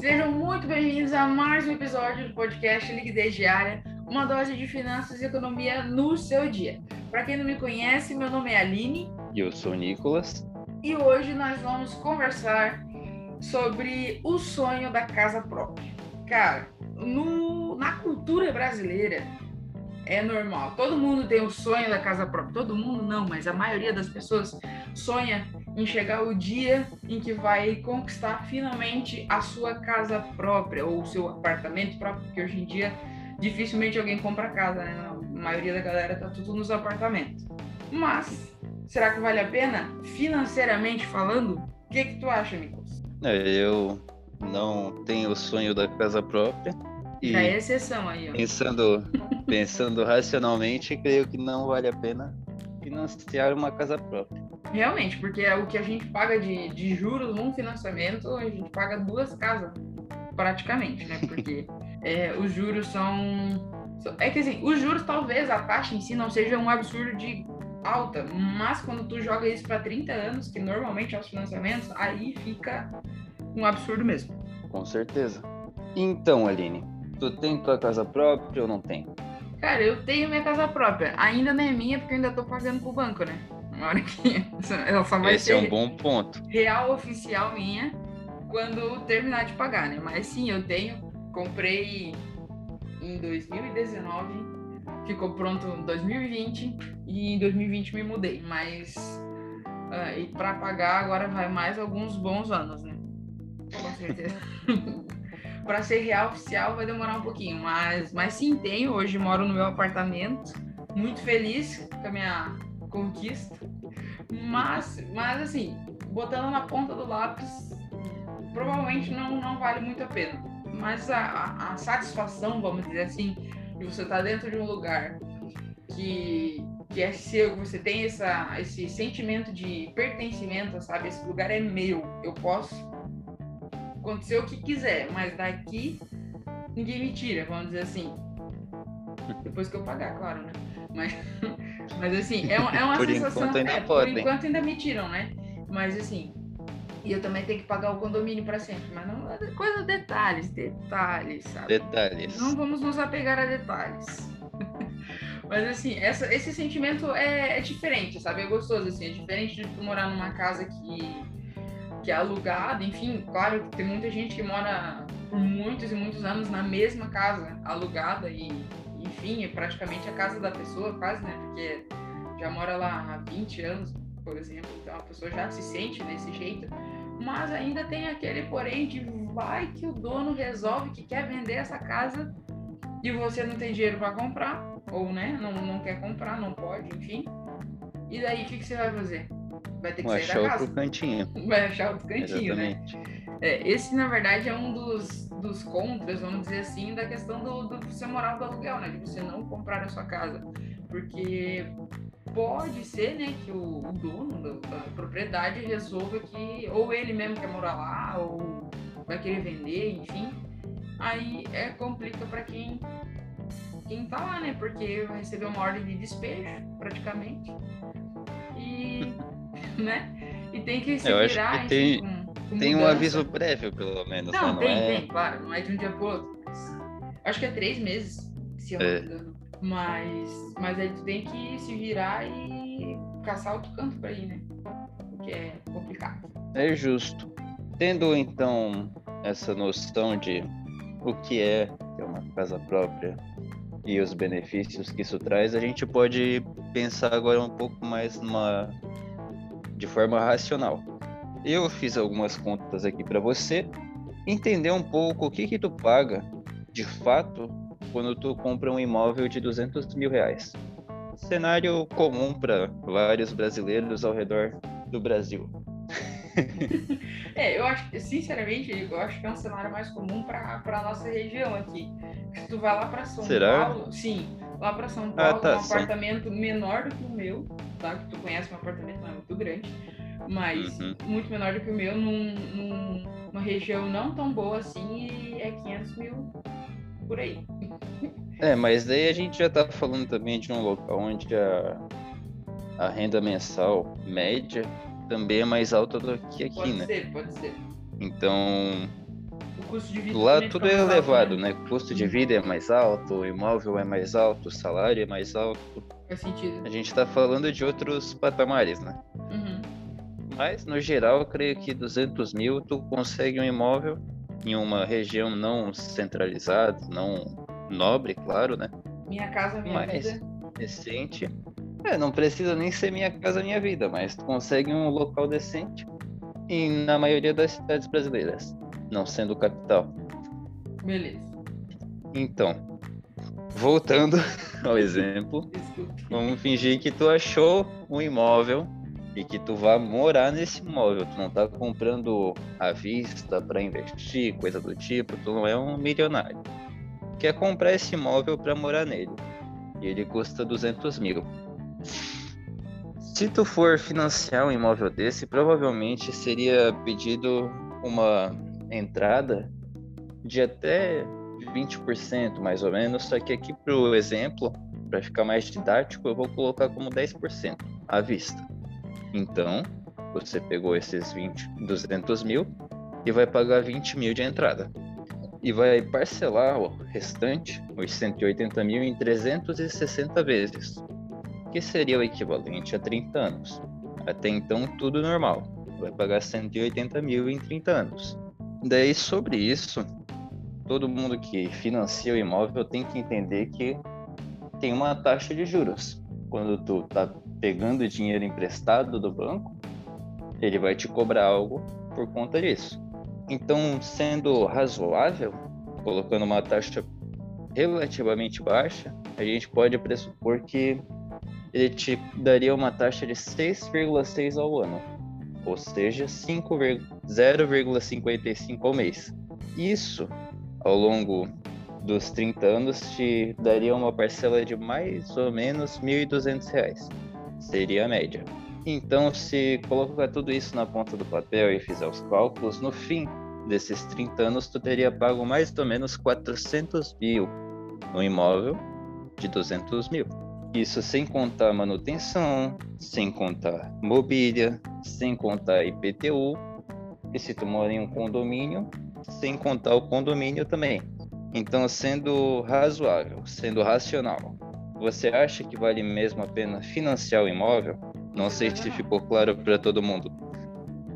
Sejam muito bem-vindos a mais um episódio do podcast Liquidez Diária, uma dose de finanças e economia no seu dia. Para quem não me conhece, meu nome é Aline. E eu sou o Nicolas. E hoje nós vamos conversar sobre o sonho da casa própria. Cara, na cultura brasileira é normal. Todo mundo tem o sonho da casa própria. Todo mundo não, mas a maioria das pessoas sonha em chegar o dia em que vai conquistar finalmente a sua casa própria ou o seu apartamento próprio, porque hoje em dia dificilmente alguém compra casa, né? A maioria da galera tá tudo nos apartamentos. Mas será que vale a pena financeiramente falando? O que tu acha, Nicolas? Eu não tenho o sonho da casa própria. E é exceção aí, ó. Pensando racionalmente, creio que não vale a pena financiar uma casa própria. Realmente, porque é o que a gente paga de juros num financiamento, a gente paga duas casas, praticamente, né? Porque os juros são... É que assim, os juros talvez, a taxa em si não seja um absurdo de alta, mas quando tu joga isso para 30 anos, que normalmente é os financiamentos, aí fica um absurdo mesmo. Com certeza. Então, Aline, tu tem tua casa própria ou não tem? Cara, eu tenho minha casa própria. Ainda não é minha, porque eu ainda tô pagando pro banco, né? Na hora que ela só vai ser um bom ponto. Real oficial minha quando terminar de pagar, né? Mas sim, eu tenho. Comprei em 2019, ficou pronto em 2020 e em 2020 me mudei. Mas e para pagar agora vai mais alguns bons anos, né? Com certeza. Para ser real oficial vai demorar um pouquinho, mas sim, tenho. Hoje moro no meu apartamento, muito feliz com a minha conquista, mas assim, botando na ponta do lápis, provavelmente não vale muito a pena, mas a satisfação, vamos dizer assim, de você estar dentro de um lugar que é seu, que você tem esse sentimento de pertencimento, sabe? Esse lugar é meu, eu posso acontecer o que quiser, mas daqui ninguém me tira, vamos dizer assim, depois que eu pagar, claro, né? Mas assim, é uma sensação... Por enquanto ainda me tiram, né? Mas assim, e eu também tenho que pagar o condomínio para sempre. Mas não é coisa, detalhes, sabe? Detalhes. Não vamos nos apegar a detalhes. Mas assim, esse sentimento é diferente, sabe? É gostoso, assim. É diferente de tu morar numa casa que é alugada. Enfim, claro que tem muita gente que mora por muitos e muitos anos na mesma casa alugada e... Enfim, é praticamente a casa da pessoa, quase, né? Porque já mora lá há 20 anos, por exemplo, então a pessoa já se sente desse jeito, mas ainda tem aquele porém de vai que o dono resolve que quer vender essa casa e você não tem dinheiro para comprar, ou né, não quer comprar, não pode, enfim. E daí o que você vai fazer? Vai ter que sair da casa. Vai achar outro cantinho, exatamente. Né? Esse, na verdade, é um dos contras, vamos dizer assim, da questão do você morar do aluguel, né? De você não comprar a sua casa. Porque pode ser, né, que o dono da propriedade resolva que ou ele mesmo quer morar lá, ou vai querer vender, enfim. Aí complica para quem tá lá, né? Porque vai receber uma ordem de despejo, praticamente. E, né? E tem que se virar, enfim, tem... Tem um aviso prévio, pelo menos. Não, né? tem, claro. Não é de um dia pro outro. Acho que é 3 meses, se eu não me engano. Mas aí tu tem que se virar e caçar outro canto pra ir, né? Porque é complicado. É justo. Tendo, então, essa noção de o que é ter uma casa própria e os benefícios que isso traz, a gente pode pensar agora um pouco mais de forma racional. Eu fiz algumas contas aqui para você entender um pouco o que tu paga, de fato, quando tu compra um imóvel de 200 mil reais. Cenário comum para vários brasileiros ao redor do Brasil. Eu acho, sinceramente, eu acho que é um cenário mais comum para nossa região aqui. Se tu vai lá para São Paulo... Sim, lá para São Paulo, um apartamento menor do que o meu, tá? Que tu conhece, um apartamento não é muito grande, mas muito menor do que o meu, numa região não tão boa assim, e é 500 mil por aí. Mas daí a gente já tá falando também de um local onde a renda mensal média também é mais alta do que aqui, né? Pode ser. Então, custo de vida... Lá tudo é elevado, alto, né? Custo de vida é mais alto, o imóvel é mais alto, o salário é mais alto. Faz sentido. A gente tá falando de outros patamares, né? Uhum. Mas, no geral, eu creio que 200 mil tu consegue um imóvel em uma região não centralizada, não nobre, claro, né? Minha casa, minha vida. Mais decente. É, não precisa nem ser minha casa, minha vida, mas tu consegue um local decente e na maioria das cidades brasileiras, não sendo capital. Beleza. Então, voltando ao exemplo, vamos fingir que tu achou um imóvel e que tu vá morar nesse imóvel. Tu não tá comprando à vista para investir, coisa do tipo, tu não é um milionário. Quer comprar esse imóvel para morar nele. E ele custa 200 mil. Se tu for financiar um imóvel desse, provavelmente seria pedido uma entrada de até 20%, mais ou menos. Só que aqui, pro exemplo, para ficar mais didático, eu vou colocar como 10% à vista. Então, você pegou esses 200 mil e vai pagar 20 mil de entrada. E vai parcelar o restante, os 180 mil, em 360 vezes. Que seria o equivalente a 30 anos. Até então, tudo normal. Vai pagar 180 mil em 30 anos. Daí, sobre isso, todo mundo que financia o imóvel tem que entender que tem uma taxa de juros. Quando tu tá pegando dinheiro emprestado do banco, ele vai te cobrar algo por conta disso. Então, sendo razoável, colocando uma taxa relativamente baixa, a gente pode pressupor que ele te daria uma taxa de 6,6 ao ano, ou seja, 0,55 ao mês. Isso, ao longo dos 30 anos, te daria uma parcela de mais ou menos R$ 1.200, seria a média. Então, se colocar tudo isso na ponta do papel e fizer os cálculos, no fim desses 30 anos, tu teria pago mais ou menos 400 mil no imóvel de 200 mil. Isso sem contar manutenção, sem contar mobília, sem contar IPTU, e se tu mora em um condomínio, sem contar o condomínio também. Então, sendo razoável, sendo racional, você acha que vale mesmo a pena financiar o imóvel? Não sei se ficou claro para todo mundo.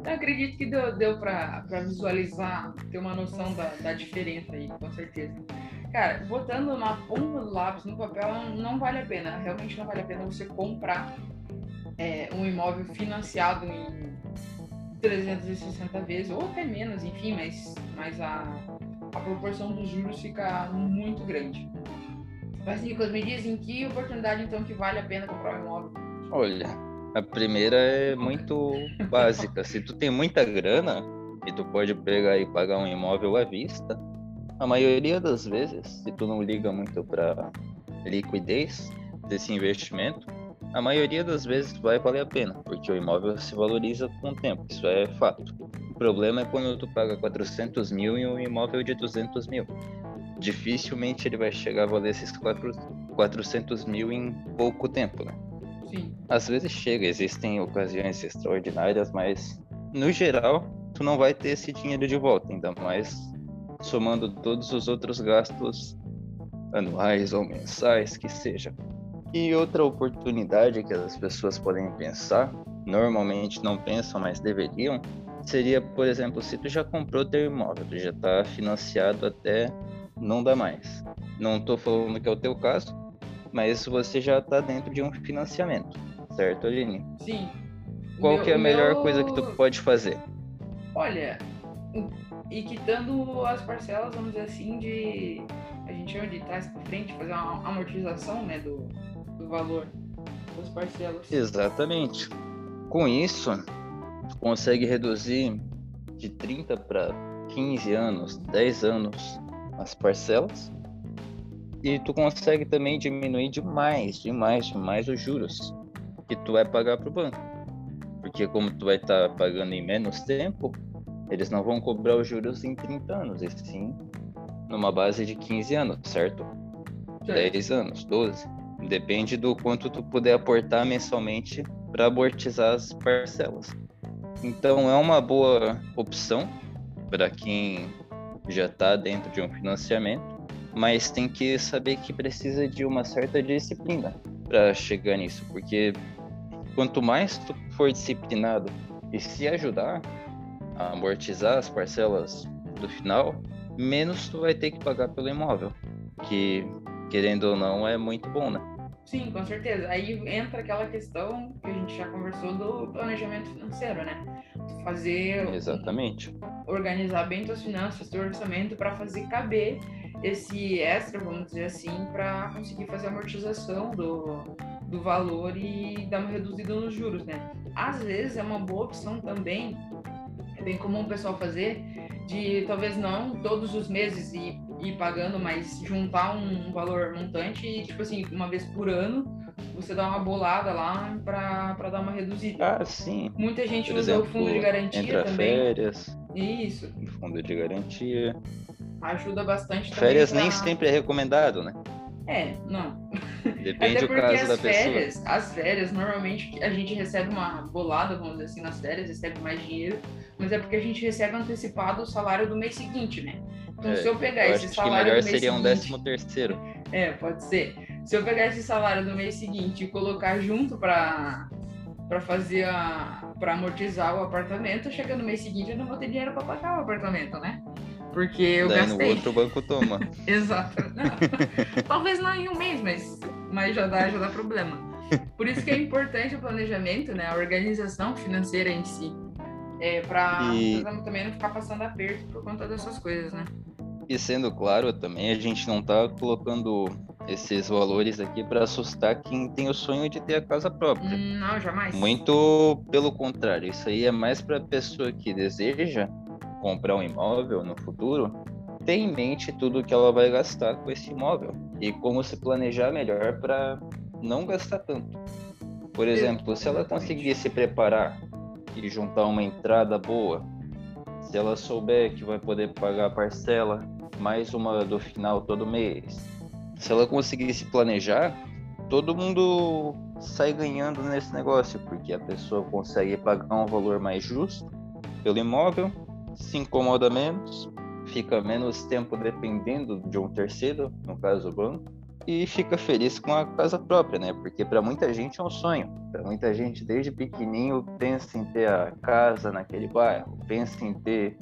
Eu acredito que deu para visualizar, ter uma noção da diferença aí, com certeza. Cara, botando uma ponta do lápis no papel não vale a pena. Realmente não vale a pena você comprar um imóvel financiado em 360 vezes, ou até menos, enfim, mas a proporção dos juros fica muito grande. Mas, Nicolas, me diz em que oportunidade, então, que vale a pena comprar um imóvel? Olha, a primeira é muito básica. Se tu tem muita grana e tu pode pegar e pagar um imóvel à vista, a maioria das vezes, se tu não liga muito para liquidez desse investimento, a maioria das vezes vai valer a pena, porque o imóvel se valoriza com o tempo, isso é fato. O problema é quando tu paga 400 mil em um imóvel de 200 mil. Dificilmente ele vai chegar a valer esses 400 mil em pouco tempo, né? Sim. Às vezes chega, existem ocasiões extraordinárias, mas no geral tu não vai ter esse dinheiro de volta, ainda mais somando todos os outros gastos anuais ou mensais que seja. E outra oportunidade que as pessoas podem pensar, normalmente não pensam, mas deveriam, seria, por exemplo, se tu já comprou teu imóvel, tu já está financiado até não dá mais. Não estou falando que é o teu caso, mas você já está dentro de um financiamento, certo, Aline? Sim. Qual que é a melhor coisa que tu pode fazer? Olha, e quitando as parcelas, vamos dizer assim, de... A gente chama de trás para frente, fazer uma amortização, né, do valor das parcelas. Exatamente. Com isso, tu consegue reduzir de 30 para 15 anos, 10 anos as parcelas. E tu consegue também diminuir demais os juros que tu vai pagar pro banco. Porque como tu vai estar pagando em menos tempo, eles não vão cobrar os juros em 30 anos, e sim numa base de 15 anos, certo? 10 anos, 12. Depende do quanto tu puder aportar mensalmente para amortizar as parcelas. Então é uma boa opção para quem já está dentro de um financiamento, mas tem que saber que precisa de uma certa disciplina para chegar nisso, porque quanto mais tu for disciplinado e se ajudar a amortizar as parcelas do final, menos tu vai ter que pagar pelo imóvel, que, querendo ou não, é muito bom, né? Sim, com certeza. Aí entra aquela questão que a gente já conversou do planejamento financeiro, né? Fazer... Exatamente. Organizar bem tuas finanças, teu orçamento, para fazer caber esse extra, vamos dizer assim, para conseguir fazer a amortização do valor e dar uma reduzida nos juros, né? Às vezes é uma boa opção também, é bem comum o pessoal fazer, de talvez não todos os meses ir pagando, mas juntar um valor montante e, tipo assim, uma vez por ano, você dá uma bolada lá para dar uma reduzida. Ah, sim. Muita gente usa o fundo de garantia entra também. Férias. Isso. O fundo de garantia. Ajuda bastante também. Férias nem sempre é recomendado, né? É, não. Depende do caso da pessoa. As férias, normalmente a gente recebe uma bolada, vamos dizer assim, nas férias, recebe mais dinheiro, mas é porque a gente recebe antecipado o salário do mês seguinte, né? Então, se eu pegar esse salário do mês seguinte... melhor seria um 13º. É, pode ser. Se eu pegar esse salário do mês seguinte e colocar junto para amortizar o apartamento, chega no mês seguinte eu não vou ter dinheiro para pagar o apartamento, né? Porque eu gastei. No outro banco toma. Exato. Não. Talvez não em um mês, mas já dá problema. Por isso que é importante o planejamento, né? A organização financeira em si. Para também não ficar passando aperto por conta dessas coisas, né? E sendo claro também, a gente não tá colocando esses valores aqui para assustar quem tem o sonho de ter a casa própria. Não, jamais. Muito pelo contrário. Isso aí é mais para a pessoa que deseja comprar um imóvel no futuro, ter em mente tudo que ela vai gastar com esse imóvel e como se planejar melhor para não gastar tanto. Por exemplo, se ela conseguir se preparar e juntar uma entrada boa, se ela souber que vai poder pagar a parcela mais uma do final todo mês, se ela conseguir se planejar, todo mundo sai ganhando nesse negócio, porque a pessoa consegue pagar um valor mais justo pelo imóvel, se incomoda menos, fica menos tempo dependendo de um terceiro, no caso o banco, e fica feliz com a casa própria, né? Porque para muita gente é um sonho. Para muita gente, desde pequenininho, pensa em ter a casa naquele bairro, pensa em ter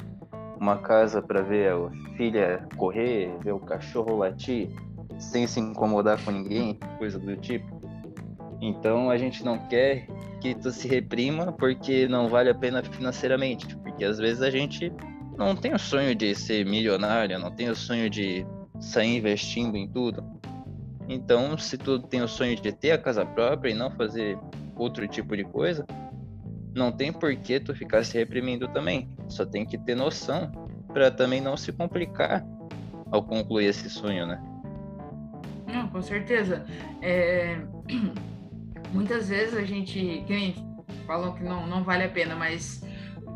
uma casa para ver a filha correr, ver o cachorro latir, sem se incomodar com ninguém, coisa do tipo. Então a gente não quer que tu se reprima porque não vale a pena financeiramente, porque às vezes a gente não tem o sonho de ser milionário, não tem o sonho de sair investindo em tudo. Então, se tu tem o sonho de ter a casa própria e não fazer outro tipo de coisa, não tem por que tu ficar se reprimindo também. Só tem que ter noção para também não se complicar ao concluir esse sonho, né? Não, com certeza. Muitas vezes a gente, quem falou que não vale a pena, mas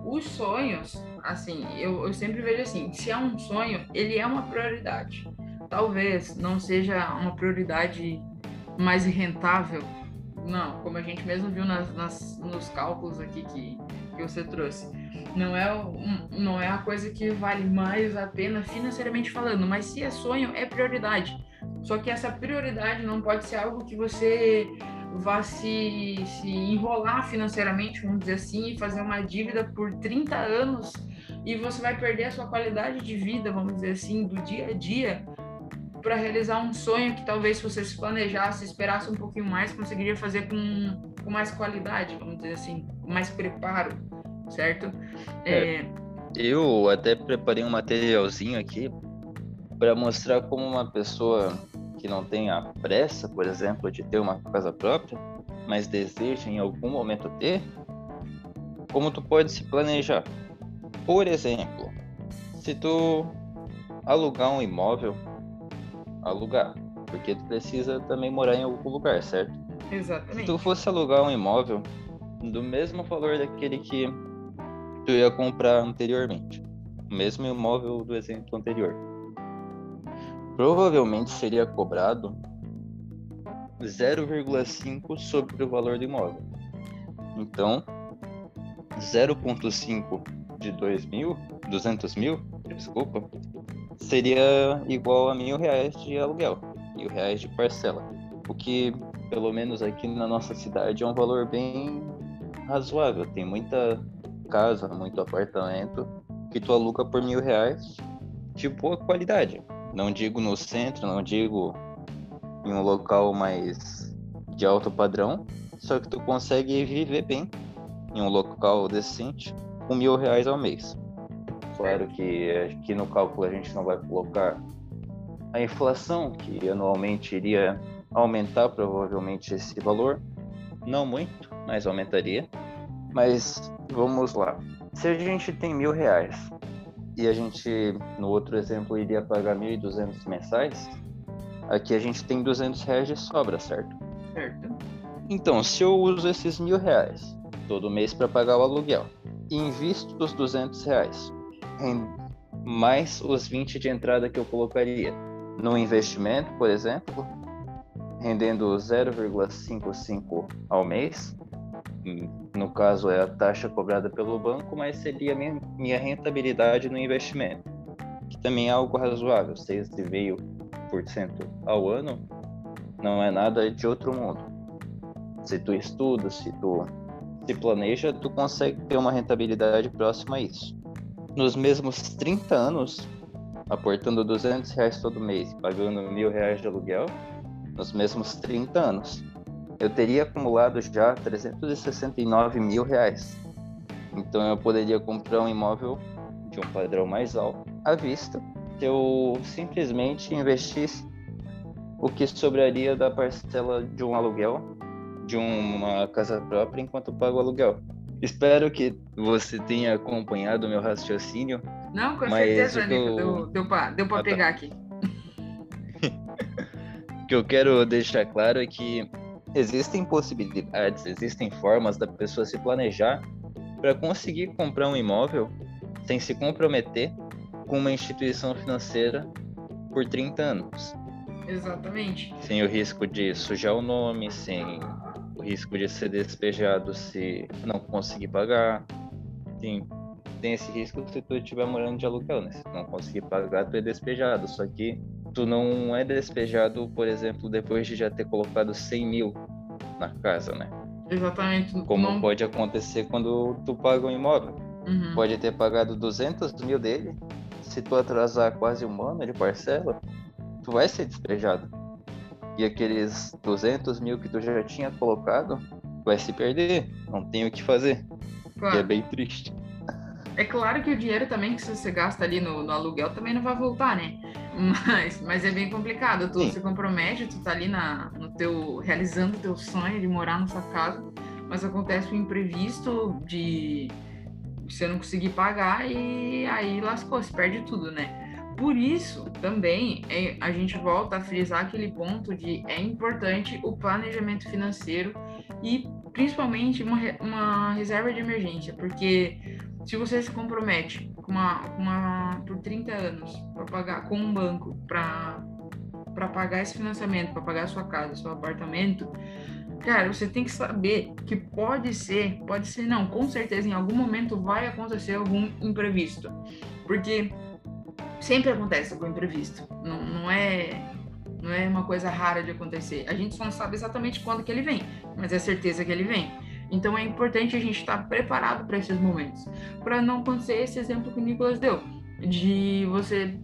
os sonhos, assim, eu sempre vejo assim, se é um sonho, ele é uma prioridade. Talvez não seja uma prioridade mais rentável, não, como a gente mesmo viu nos cálculos aqui que você trouxe. Não é a coisa que vale mais a pena financeiramente falando, mas se é sonho, é prioridade. Só que essa prioridade não pode ser algo que você vá se enrolar financeiramente, vamos dizer assim, e fazer uma dívida por 30 anos e você vai perder a sua qualidade de vida, vamos dizer assim, do dia a dia, para realizar um sonho que talvez se você se planejasse, esperasse um pouquinho mais, conseguiria fazer com mais qualidade, vamos dizer assim, com mais preparo, certo? Eu até preparei um materialzinho aqui para mostrar como uma pessoa que não tem a pressa, por exemplo, de ter uma casa própria, mas deseja em algum momento ter, como tu pode se planejar. Por exemplo, se tu alugar um imóvel, porque tu precisa também morar em algum lugar, certo? Exatamente. Se tu fosse alugar um imóvel do mesmo valor daquele que tu ia comprar anteriormente, o mesmo imóvel do exemplo anterior, provavelmente seria cobrado 0,5 sobre o valor do imóvel. Então, 0,5 de 200 mil, seria igual a R$1.000 de aluguel, R$1.000 de parcela, o que, pelo menos aqui na nossa cidade, é um valor bem razoável. Tem muita casa, muito apartamento que tu aluga por R$1.000 de boa qualidade. Não digo no centro, não digo em um local mais de alto padrão, só que tu consegue viver bem em um local decente com R$1.000 ao mês. Claro que aqui no cálculo a gente não vai colocar a inflação, que anualmente iria aumentar provavelmente esse valor. Não muito, mas aumentaria. Mas vamos lá. Se a gente tem R$1.000 e a gente, no outro exemplo, iria pagar 1.200 mensais, aqui a gente tem R$200 de sobra, certo? Certo. Então, se eu uso esses R$1.000 todo mês para pagar o aluguel e invisto os R$200, mais os 20 de entrada que eu colocaria no investimento, por exemplo, rendendo 0,55 ao mês, no caso é a taxa cobrada pelo banco, mas seria a minha rentabilidade no investimento, que também é algo razoável, 6,5% ao ano, não é nada de outro mundo. Se tu estuda, se tu se planeja, tu consegue ter uma rentabilidade próxima a isso. Nos mesmos 30 anos, aportando R$200 todo mês, pagando R$1.000 de aluguel, nos mesmos 30 anos, eu teria acumulado já R$369.000. Então eu poderia comprar um imóvel de um padrão mais alto à vista, se eu simplesmente investisse o que sobraria da parcela de um aluguel, de uma casa própria, enquanto eu pago o aluguel. Espero que você tenha acompanhado o meu raciocínio. Não, com certeza, Nico. Deu para pegar aqui. O que eu quero deixar claro é que existem possibilidades, existem formas da pessoa se planejar para conseguir comprar um imóvel sem se comprometer com uma instituição financeira por 30 anos. Exatamente. Sem o risco de sujar o nome, sem o risco de ser despejado se não conseguir pagar. Sim, tem esse risco se tu estiver morando de aluguel, né? Se tu não conseguir pagar, tu é despejado. Só que tu não é despejado, por exemplo, depois de já ter colocado 100 mil na casa, né? Exatamente. Como não pode acontecer quando tu paga um imóvel. Uhum. Pode ter pagado 200 mil dele, se tu atrasar quase um ano de parcela, tu vai ser despejado. E aqueles 200 mil que tu já tinha colocado, vai se perder, não tem o que fazer. Claro. E é bem triste. É claro que o dinheiro também que você gasta ali no aluguel também não vai voltar, né? Mas é bem complicado, tu se compromete, tu tá ali realizando o teu sonho de morar nessa casa, mas acontece um imprevisto de você não conseguir pagar e aí lascou, se perde tudo, né? Por isso, também, a gente volta a frisar aquele ponto de é importante o planejamento financeiro e, principalmente, uma reserva de emergência. Porque se você se compromete por 30 anos para pagar com um banco, para pagar esse financiamento, para pagar sua casa, seu apartamento, cara, você tem que saber que pode ser não, com certeza, em algum momento vai acontecer algum imprevisto. Porque sempre acontece algum imprevisto, não é uma coisa rara de acontecer. A gente só não sabe exatamente quando que ele vem, mas é certeza que ele vem. Então é importante a gente estar preparado para esses momentos, para não acontecer esse exemplo que o Nicolas deu, de você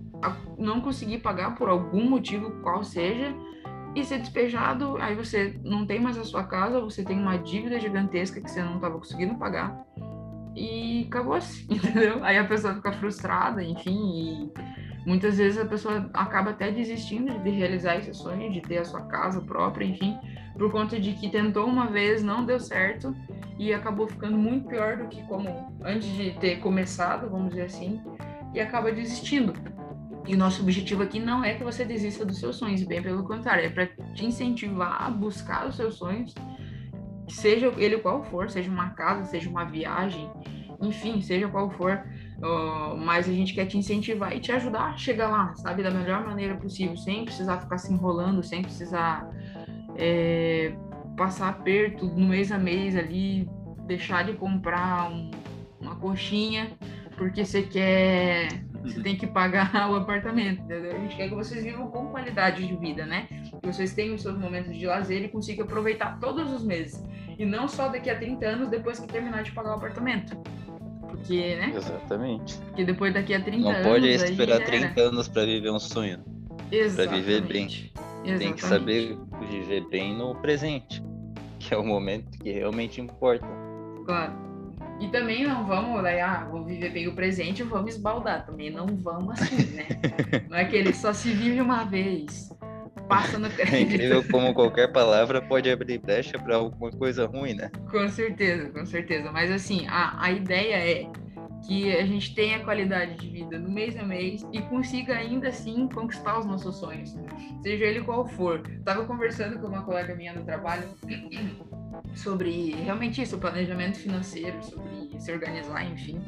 não conseguir pagar por algum motivo qual seja e ser despejado, aí você não tem mais a sua casa, você tem uma dívida gigantesca que você não estava conseguindo pagar. E acabou assim, entendeu? Aí a pessoa fica frustrada, enfim, e muitas vezes a pessoa acaba até desistindo de realizar esse sonho, de ter a sua casa própria, enfim, por conta de que tentou uma vez, não deu certo, e acabou ficando muito pior do que como antes de ter começado, vamos dizer assim, e acaba desistindo. E o nosso objetivo aqui não é que você desista dos seus sonhos, bem pelo contrário, é para te incentivar a buscar os seus sonhos, seja ele qual for, seja uma casa, seja uma viagem, enfim, seja qual for, mas a gente quer te incentivar e te ajudar a chegar lá, sabe, da melhor maneira possível, sem precisar ficar se enrolando, sem precisar passar aperto no mês a mês ali, deixar de comprar uma coxinha porque você quer, você tem que pagar o apartamento, entendeu? A gente quer que vocês vivam com qualidade de vida, né? Que vocês tenham os seus momentos de lazer e consigam aproveitar todos os meses. E não só daqui a 30 anos, depois que terminar de pagar o apartamento. Porque, né? Exatamente. Porque depois daqui a 30 anos... Não pode esperar 30 anos para viver um sonho. Exatamente. Para viver bem. Exatamente. Tem que saber viver bem no presente, que é o momento que realmente importa. Claro. E também não vamos, né, vou viver bem o presente e vamos esbaldar também. Não vamos assim, né? Não é que ele só se vive uma vez. Passa no crédito. É incrível como qualquer palavra pode abrir brecha para alguma coisa ruim, né? Com certeza, com certeza. Mas assim, a ideia é que a gente tenha qualidade de vida no mês a mês e consiga ainda assim conquistar os nossos sonhos, seja ele qual for. Estava conversando com uma colega minha do trabalho sobre realmente isso, planejamento financeiro, sobre se organizar, enfim.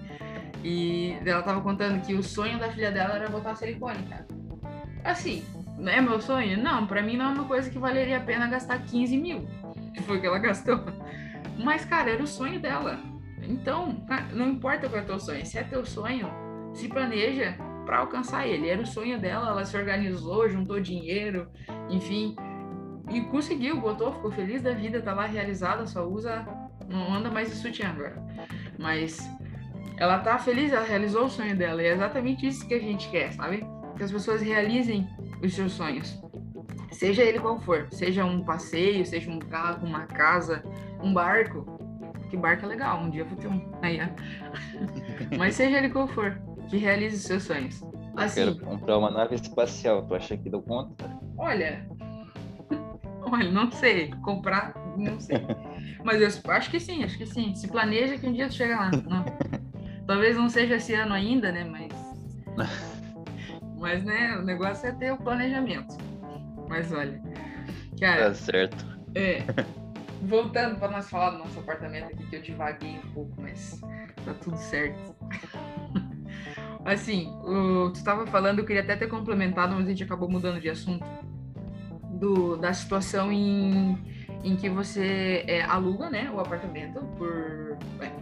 E ela tava contando que o sonho da filha dela era botar silicone, cara. Assim, é meu sonho? Não, pra mim não é uma coisa que valeria a pena gastar 15 mil, que foi o que ela gastou. Mas, cara, era o sonho dela. Então, não importa qual é o teu sonho, se é teu sonho, se planeja pra alcançar ele. Era o sonho dela, ela se organizou, juntou dinheiro, enfim... E conseguiu, botou, ficou feliz da vida, tá lá realizada, só usa, não anda mais de sutiã agora. Mas ela tá feliz, ela realizou o sonho dela, e é exatamente isso que a gente quer, sabe? Que as pessoas realizem os seus sonhos, seja ele qual for, seja um passeio, seja um carro, uma casa, um barco, que barco é legal, um dia eu vou ter um, aí, ó. Mas seja ele qual for, que realize os seus sonhos. Assim, eu quero comprar uma nave espacial, tu acha que dou conta? Olha, não sei, comprar, não sei. Mas eu acho que sim. Se planeja que um dia tu chega lá. Não. Talvez não seja esse ano ainda, né? Mas, né, o negócio é ter o planejamento. Mas olha, cara... Tá certo. É, voltando para nós falar do nosso apartamento aqui, que eu divaguei um pouco, mas tá tudo certo. Assim, tu tava falando, eu queria até ter complementado, mas a gente acabou mudando de assunto. Da situação em que você aluga, né, o apartamento,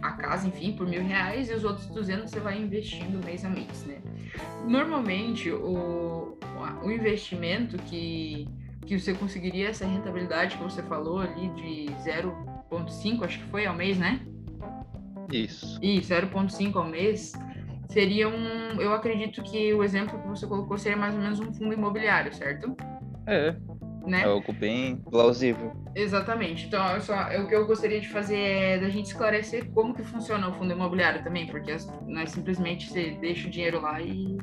a casa, enfim, por R$1.000, e os outros 200 você vai investindo mês a mês, né? Normalmente, o investimento que você conseguiria essa rentabilidade que você falou ali de 0,5, acho que foi, ao mês, né? Isso, 0,5 ao mês... Seria eu acredito que o exemplo que você colocou seria mais ou menos um fundo imobiliário, certo? É. Né? É algo bem plausível. Exatamente. Então, o que eu gostaria de fazer é da gente esclarecer como que funciona o fundo imobiliário também, porque não é simplesmente você deixa o dinheiro lá e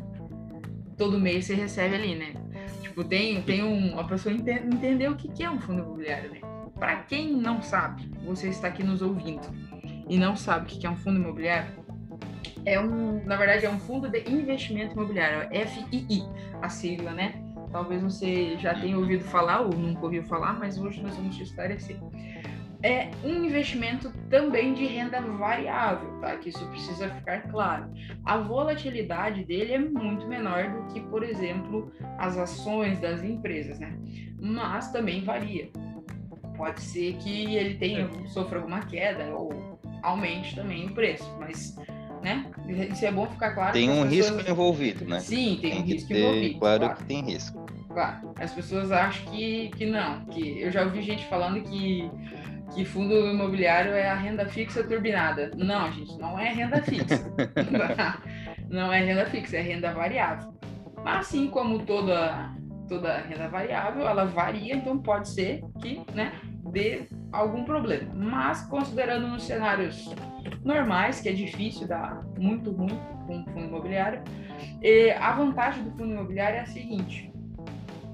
todo mês você recebe ali, né? Tipo, a pessoa entender o que é um fundo imobiliário, né? Para quem não sabe, você está aqui nos ouvindo e não sabe o que é um fundo imobiliário, na verdade, é um fundo de investimento imobiliário, FII, a sigla, né? Talvez você já tenha ouvido falar ou nunca ouviu falar, mas hoje nós vamos te esclarecer. É um investimento também de renda variável, tá? Que isso precisa ficar claro. A volatilidade dele é muito menor do que, por exemplo, as ações das empresas, né? Mas também varia. Pode ser que ele sofra alguma queda ou aumente também o preço, mas... Né? Isso é bom ficar claro. Tem um risco envolvido, né? Sim, tem um risco envolvido. Claro que tem risco. Claro. As pessoas acham que não. Que eu já ouvi gente falando que fundo imobiliário é a renda fixa turbinada. Não, gente, não é renda fixa. Não é renda fixa, é renda variável. Mas assim como toda renda variável, ela varia, então pode ser que, né, dê algum problema. Mas considerando nos cenários normais, que é difícil dar muito ruim com o fundo imobiliário, a vantagem do fundo imobiliário é a seguinte,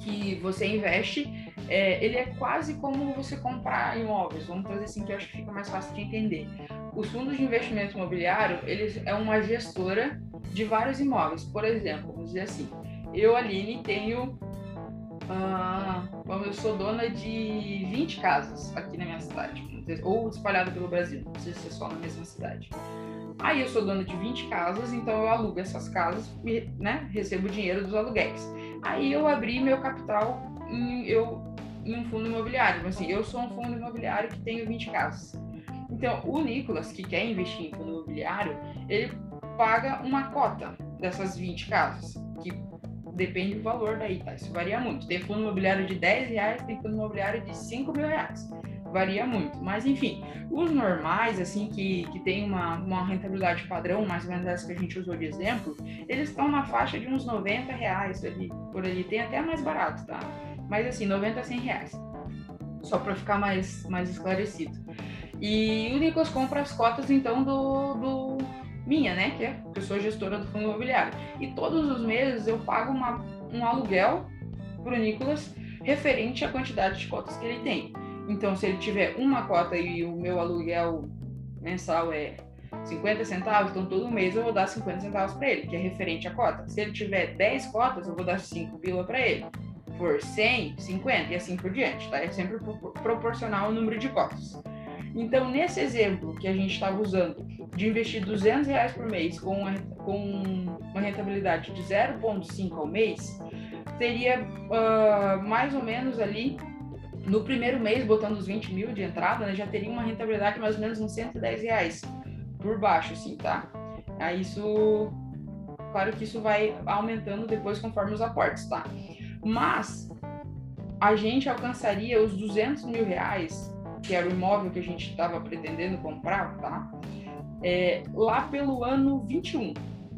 que você investe, ele é quase como você comprar imóveis, vamos fazer assim que eu acho que fica mais fácil de entender. Os fundos de investimento imobiliário, eles é uma gestora de vários imóveis. Por exemplo, vamos dizer assim, eu, Aline, tenho... eu sou dona de 20 casas aqui na minha cidade, ou espalhada pelo Brasil, não precisa ser só na mesma cidade. Aí eu sou dona de 20 casas, então eu alugo essas casas e, né, recebo dinheiro dos aluguéis. Aí eu abri meu capital em um fundo imobiliário, mas assim, eu sou um fundo imobiliário que tenho 20 casas. Então o Nicolas, que quer investir em fundo imobiliário, ele paga uma cota dessas 20 casas, que depende do valor daí, tá? Isso varia muito. Tem fundo imobiliário de R$10, tem fundo imobiliário de R$5.000. Varia muito, mas enfim, os normais, assim, que tem uma rentabilidade padrão, mais ou menos essa que a gente usou de exemplo, eles estão na faixa de uns R$90 ali, por ali, tem até mais barato, tá? Mas assim, R$90 a R$100, só para ficar mais esclarecido. E o Nicolas compra as cotas, então, minha, né, que eu sou gestora do fundo imobiliário. E todos os meses eu pago um aluguel pro Nicolas referente à quantidade de cotas que ele tem. Então, se ele tiver uma cota e o meu aluguel mensal é 50 centavos, então todo mês eu vou dar 50 centavos para ele, que é referente à cota. Se ele tiver 10 cotas, eu vou dar 5 pila para ele. Por 100, 50 e assim por diante, tá? É sempre proporcional ao número de cotas. Então, nesse exemplo que a gente estava usando de investir R$200 por mês com uma rentabilidade de 0,5 ao mês, seria mais ou menos ali, no primeiro mês, botando os 20 mil de entrada, né, já teria uma rentabilidade mais ou menos uns R$110 por baixo, assim, tá? Aí isso, claro que isso vai aumentando depois conforme os aportes, tá? Mas a gente alcançaria os R$200.000, que era o imóvel que a gente estava pretendendo comprar, tá? Lá pelo ano 21.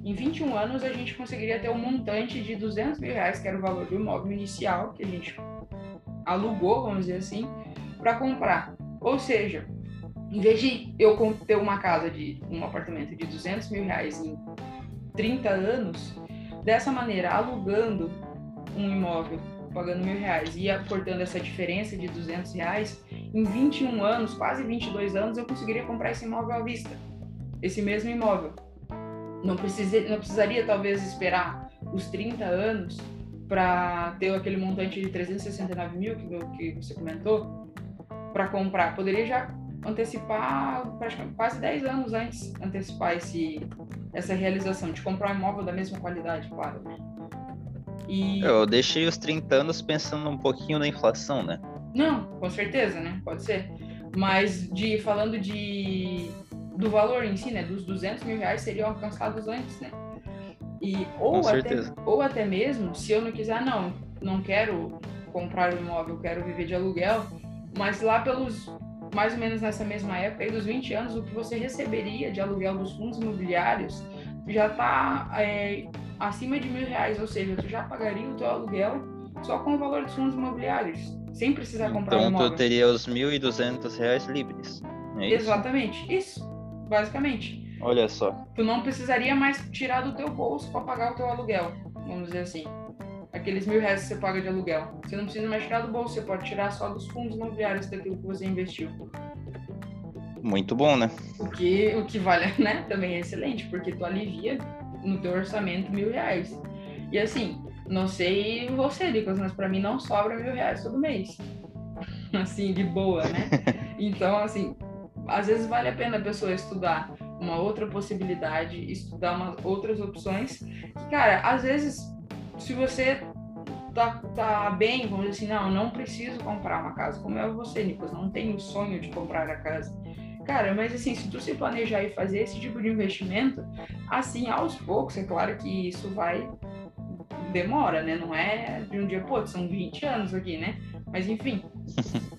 Em 21 anos, a gente conseguiria ter um montante de R$200.000, que era o valor do imóvel inicial que a gente alugou, vamos dizer assim, para comprar. Ou seja, em vez de eu ter uma casa de um apartamento de R$200.000 em 30 anos, dessa maneira, alugando um imóvel, pagando R$1.000 e aportando essa diferença de R$200, em 21 anos, quase 22 anos, eu conseguiria comprar esse imóvel à vista, esse mesmo imóvel. Não precisaria, talvez, esperar os 30 anos para ter aquele montante de 369 mil que você comentou, para comprar. Poderia já antecipar, praticamente quase 10 anos antes, antecipar essa realização de comprar um imóvel da mesma qualidade, claro, né? Eu deixei os 30 anos pensando um pouquinho na inflação, né? Não, com certeza, né? Pode ser. Mas falando do valor em si, né? Dos R$200.000 seriam alcançados antes, né? Ou até mesmo, se eu não quiser, não quero comprar um imóvel, quero viver de aluguel, mas lá pelos, mais ou menos nessa mesma época, aí dos 20 anos, o que você receberia de aluguel dos fundos imobiliários já está acima de R$1.000, ou seja, tu já pagaria o teu aluguel só com o valor dos fundos imobiliários, sem precisar comprar um imóvel. Então tu teria os R$1.200 livres, é isso? Exatamente, isso, basicamente. Olha só. Tu não precisaria mais tirar do teu bolso para pagar o teu aluguel, vamos dizer assim. Aqueles R$1.000 que você paga de aluguel, você não precisa mais tirar do bolso, você pode tirar só dos fundos imobiliários daquilo que você investiu. Muito bom, né? O que vale, né? Também é excelente, porque tu alivia no teu orçamento R$1.000. E assim, não sei você, Nicolas, mas pra mim não sobra R$1.000 todo mês. Assim, de boa, né? Então, assim, às vezes vale a pena a pessoa estudar uma outra possibilidade, estudar outras opções. Que, cara, às vezes, se você tá bem, vamos dizer assim, não preciso comprar uma casa. Como é você, Nicolas? Não tenho o sonho de comprar a casa. Cara, mas assim, se tu se planejar e fazer esse tipo de investimento, assim, aos poucos, é claro que isso demora, né? Não é de um dia pro outro, são 20 anos aqui, né? Mas enfim,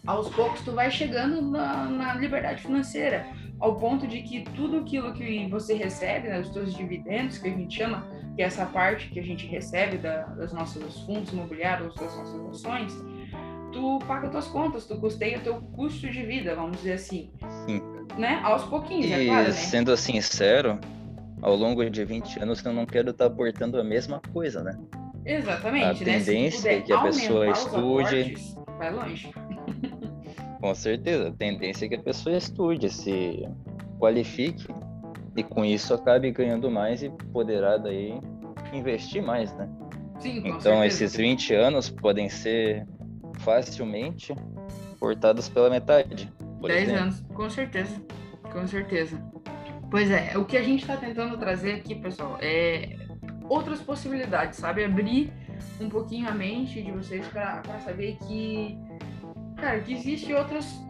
aos poucos tu vai chegando na liberdade financeira, ao ponto de que tudo aquilo que você recebe, né, os seus dividendos, que a gente chama, que é essa parte que a gente recebe das nossos fundos imobiliários, das nossas ações, tu paga tuas contas, tu custeia teu custo de vida, vamos dizer assim. Sim. Né? Aos pouquinhos, é claro, né? Sendo sincero, ao longo de 20 anos eu não quero estar aportando a mesma coisa, né? Exatamente, né? A tendência é que a pessoa estude. Vai longe. Com certeza, a tendência é que a pessoa estude, se qualifique e com isso acabe ganhando mais e poderá daí investir mais, né? Sim, com certeza. Então esses 20 anos podem ser facilmente cortados pela metade. 10 anos, com certeza, com certeza. Pois é, o que a gente está tentando trazer aqui, pessoal, é outras possibilidades, sabe? Abrir um pouquinho a mente de vocês para saber que, cara, que existem outras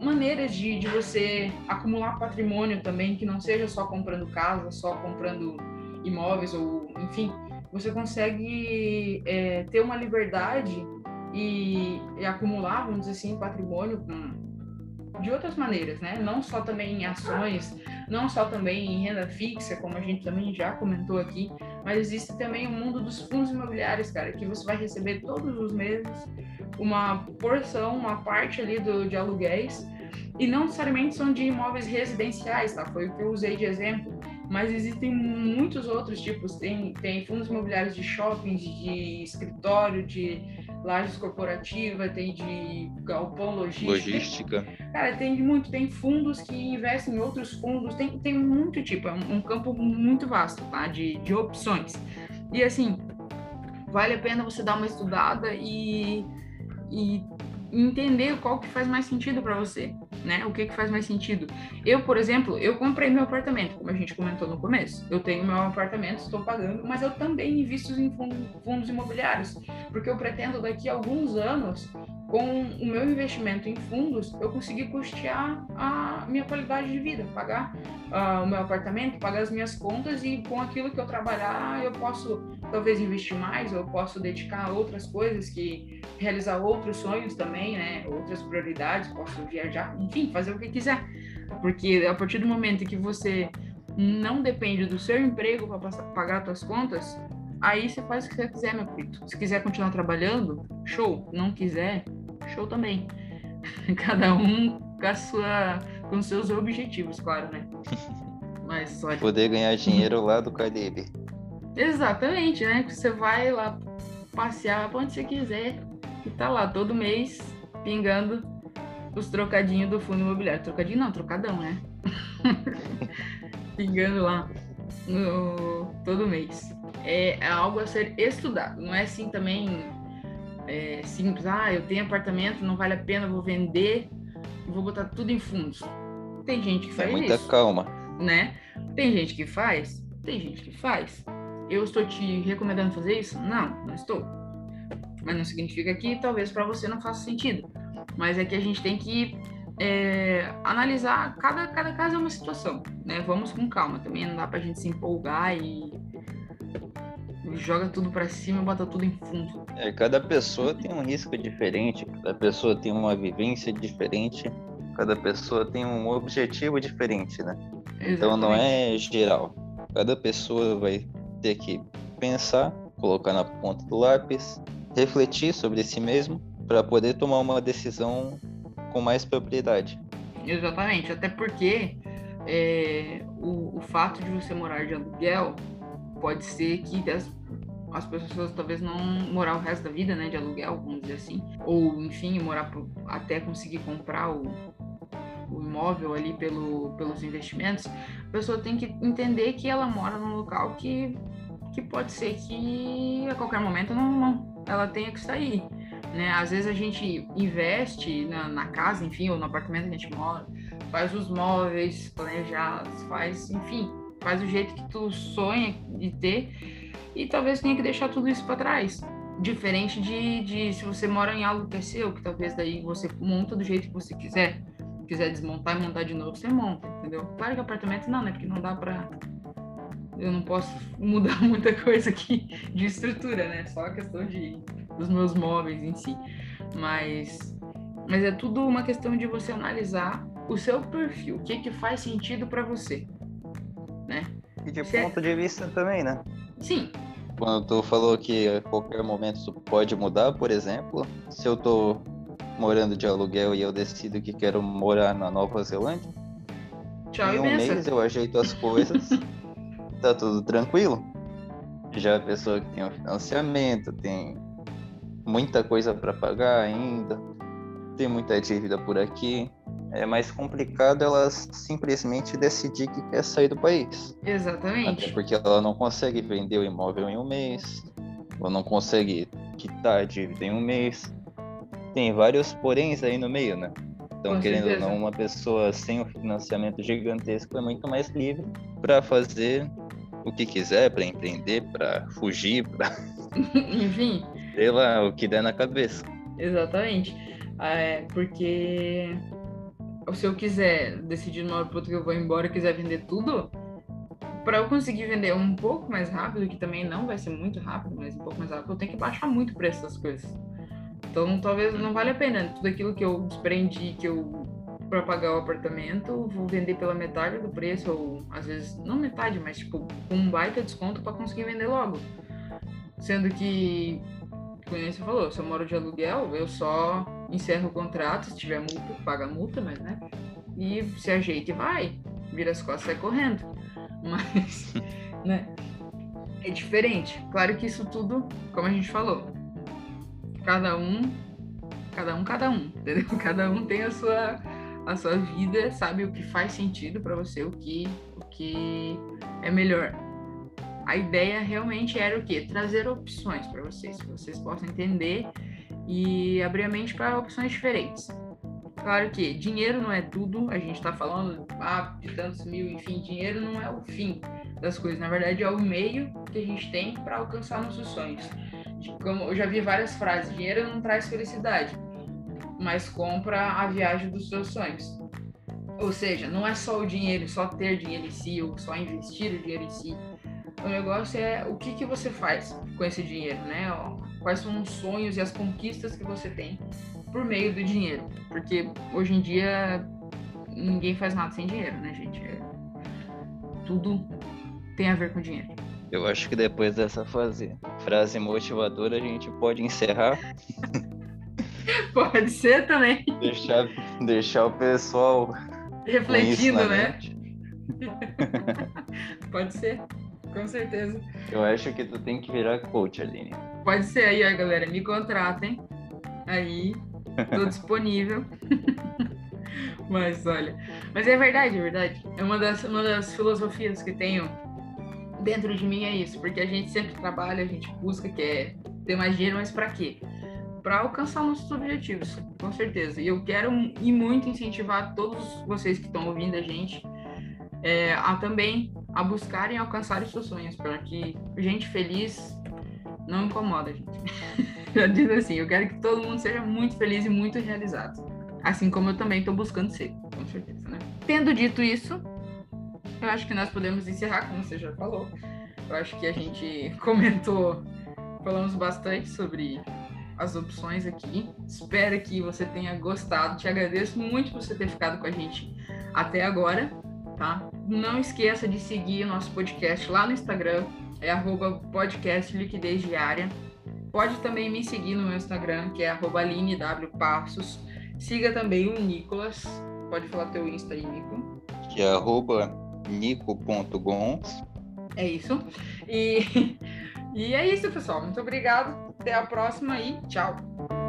maneiras de você acumular patrimônio também, que não seja só comprando casa, só comprando imóveis, ou enfim, você consegue ter uma liberdade e acumular, vamos dizer assim, patrimônio de outras maneiras, né? Não só também em ações, não só também em renda fixa, como a gente também já comentou aqui, mas existe também o mundo dos fundos imobiliários, cara, que você vai receber todos os meses uma porção, uma parte ali de aluguéis, e não necessariamente são de imóveis residenciais, tá? Foi o que eu usei de exemplo, mas existem muitos outros tipos, tem fundos imobiliários de shoppings, de escritório, de lajes corporativa, tem de galpão, logística. Cara, tem de muito, tem fundos que investem em outros fundos, tem muito tipo, é um campo muito vasto, tá? De opções. E assim, vale a pena você dar uma estudada e entender qual que faz mais sentido para você, né? O que faz mais sentido. Eu, por exemplo, eu comprei meu apartamento, como a gente comentou no começo. Eu tenho meu apartamento, estou pagando, mas eu também invisto em fundos imobiliários, porque eu pretendo daqui a alguns anos, com o meu investimento em fundos, eu conseguir custear a minha qualidade de vida, pagar o meu apartamento, pagar as minhas contas, e com aquilo que eu trabalhar, eu posso talvez investir mais, ou posso dedicar a outras coisas, que realizar outros sonhos também, né? Outras prioridades, posso viajar, enfim, fazer o que quiser. Porque a partir do momento que você não depende do seu emprego para pagar as suas contas, aí você faz o que você quiser, meu querido. Se quiser continuar trabalhando, show. Não quiser, show também. Cada um com seus objetivos, claro, né? Mas só de... Poder ganhar dinheiro lá do Caribe. Exatamente, né? Você vai lá passear pra onde você quiser e tá lá todo mês pingando os trocadinhos do fundo imobiliário. Trocadinho não, trocadão, né? Pingando lá todo mês. É algo a ser estudado, não é assim também simples, eu tenho apartamento, não vale a pena, vou vender, vou botar tudo em fundos. Tem gente que faz isso. É muita calma. Né? Tem gente que faz. Eu estou te recomendando fazer isso? Não estou. Mas não significa que talvez para você não faça sentido. Mas é que a gente tem que analisar, cada caso é uma situação, né? Vamos com calma também, não dá pra gente se empolgar e... joga tudo pra cima e bota tudo em fundo. Cada pessoa tem um risco diferente, cada pessoa tem uma vivência diferente, cada pessoa tem um objetivo diferente, né? Exatamente. Então não é geral. Cada pessoa vai ter que pensar, colocar na ponta do lápis, refletir sobre si mesmo, para poder tomar uma decisão com mais propriedade. Exatamente, até porque o fato de você morar de aluguel pode ser que as pessoas talvez não morar o resto da vida, né, de aluguel, vamos dizer assim, ou enfim, morar até conseguir comprar o imóvel ali pelos investimentos. A pessoa tem que entender que ela mora num local que pode ser que a qualquer momento ela tenha que sair, né? Às vezes a gente investe na casa, enfim, ou no apartamento que a gente mora, faz os móveis planejados, faz o jeito que tu sonha de ter, e talvez tenha que deixar tudo isso para trás. Diferente de se você mora em algo que é seu, que talvez daí você monta do jeito que você quiser. Se quiser desmontar e montar de novo, você monta, entendeu? Claro que apartamento não, né? Porque não dá pra... Eu não posso mudar muita coisa aqui de estrutura, né? Só a questão dos meus móveis em si. Mas é tudo uma questão de você analisar o seu perfil, o que faz sentido para você. Né? E de ponto de vista também, né? Sim. Quando tu falou que a qualquer momento tu pode mudar, por exemplo, se eu tô morando de aluguel e eu decido que quero morar na Nova Zelândia, tchau, em um mês eu ajeito as coisas, tá tudo tranquilo. Já a pessoa que tem um financiamento, tem muita coisa para pagar ainda, tem muita dívida por aqui. É mais complicado ela simplesmente decidir que quer sair do país. Exatamente. Até porque ela não consegue vender o imóvel em um mês, ou não consegue quitar a dívida em um mês. Tem vários poréns aí no meio, né? Então, com querendo certeza. Ou não, uma pessoa sem um financiamento gigantesco é muito mais livre para fazer o que quiser, para empreender, para fugir, para... Enfim. Sei lá, o que der na cabeça. Exatamente. Porque... se eu quiser decidir na hora que eu vou embora e quiser vender tudo, para eu conseguir vender um pouco mais rápido, que também não vai ser muito rápido, mas um pouco mais rápido, eu tenho que baixar muito o preço das coisas. Então, talvez não valha a pena. Tudo aquilo que eu desprendi, que eu para pagar o apartamento, vou vender pela metade do preço, ou às vezes, não metade, mas tipo, com um baita desconto para conseguir vender logo. Sendo que, como você falou, se eu moro de aluguel, eu só encerro o contrato, se tiver multa, paga a multa, mas né? E se ajeita e vai, vira as costas e sai correndo. Mas, né? É diferente. Claro que isso tudo, como a gente falou, cada um, entendeu? Cada um tem a sua vida, sabe o que faz sentido para você, o que é melhor. A ideia realmente era o quê? Trazer opções para vocês, que vocês possam entender e abrir a mente para opções diferentes. Claro que dinheiro não é tudo, a gente está falando de tantos mil, enfim, dinheiro não é o fim das coisas, na verdade é o meio que a gente tem para alcançar nossos sonhos. Como eu já vi várias frases, dinheiro não traz felicidade, mas compra a viagem dos seus sonhos. Ou seja, não é só o dinheiro, só ter dinheiro em si, ou só investir o dinheiro em si. O negócio é o que você faz com esse dinheiro, né? Quais são os sonhos e as conquistas que você tem por meio do dinheiro. Porque hoje em dia ninguém faz nada sem dinheiro, né, gente? Tudo tem a ver com dinheiro. Eu acho que depois dessa frase motivadora a gente pode encerrar. Pode ser também. Deixar o pessoal refletindo, né? Pode ser, com certeza. Eu acho que tu tem que virar coach, Aline. Pode ser aí, ó, galera. Me contratem. Aí, tô disponível. Mas olha. Mas é verdade, é verdade. É uma das filosofias que tenho dentro de mim, é isso. Porque a gente sempre trabalha, a gente busca, quer ter mais dinheiro, mas pra quê? Para alcançar nossos objetivos, com certeza. E eu quero e muito incentivar todos vocês que estão ouvindo a gente a também a buscarem alcançar os seus sonhos, para que gente feliz não incomoda a gente. Eu digo assim, eu quero que todo mundo seja muito feliz e muito realizado, assim como eu também estou buscando ser, com certeza, né? Tendo dito isso, eu acho que nós podemos encerrar, como você já falou. Eu acho que a gente falamos bastante sobre as opções aqui. Espero que você tenha gostado. Te agradeço muito por você ter ficado com a gente até agora, tá? Não esqueça de seguir o nosso podcast lá no Instagram, é @podcastliquidezdiaria. Pode também me seguir no meu Instagram, que é @AlineWPassos. Siga também o Nicolas. Pode falar teu Insta aí, Nico. Que é @nico.gons. É isso. E é isso, pessoal. Muito obrigado. Até a próxima e tchau!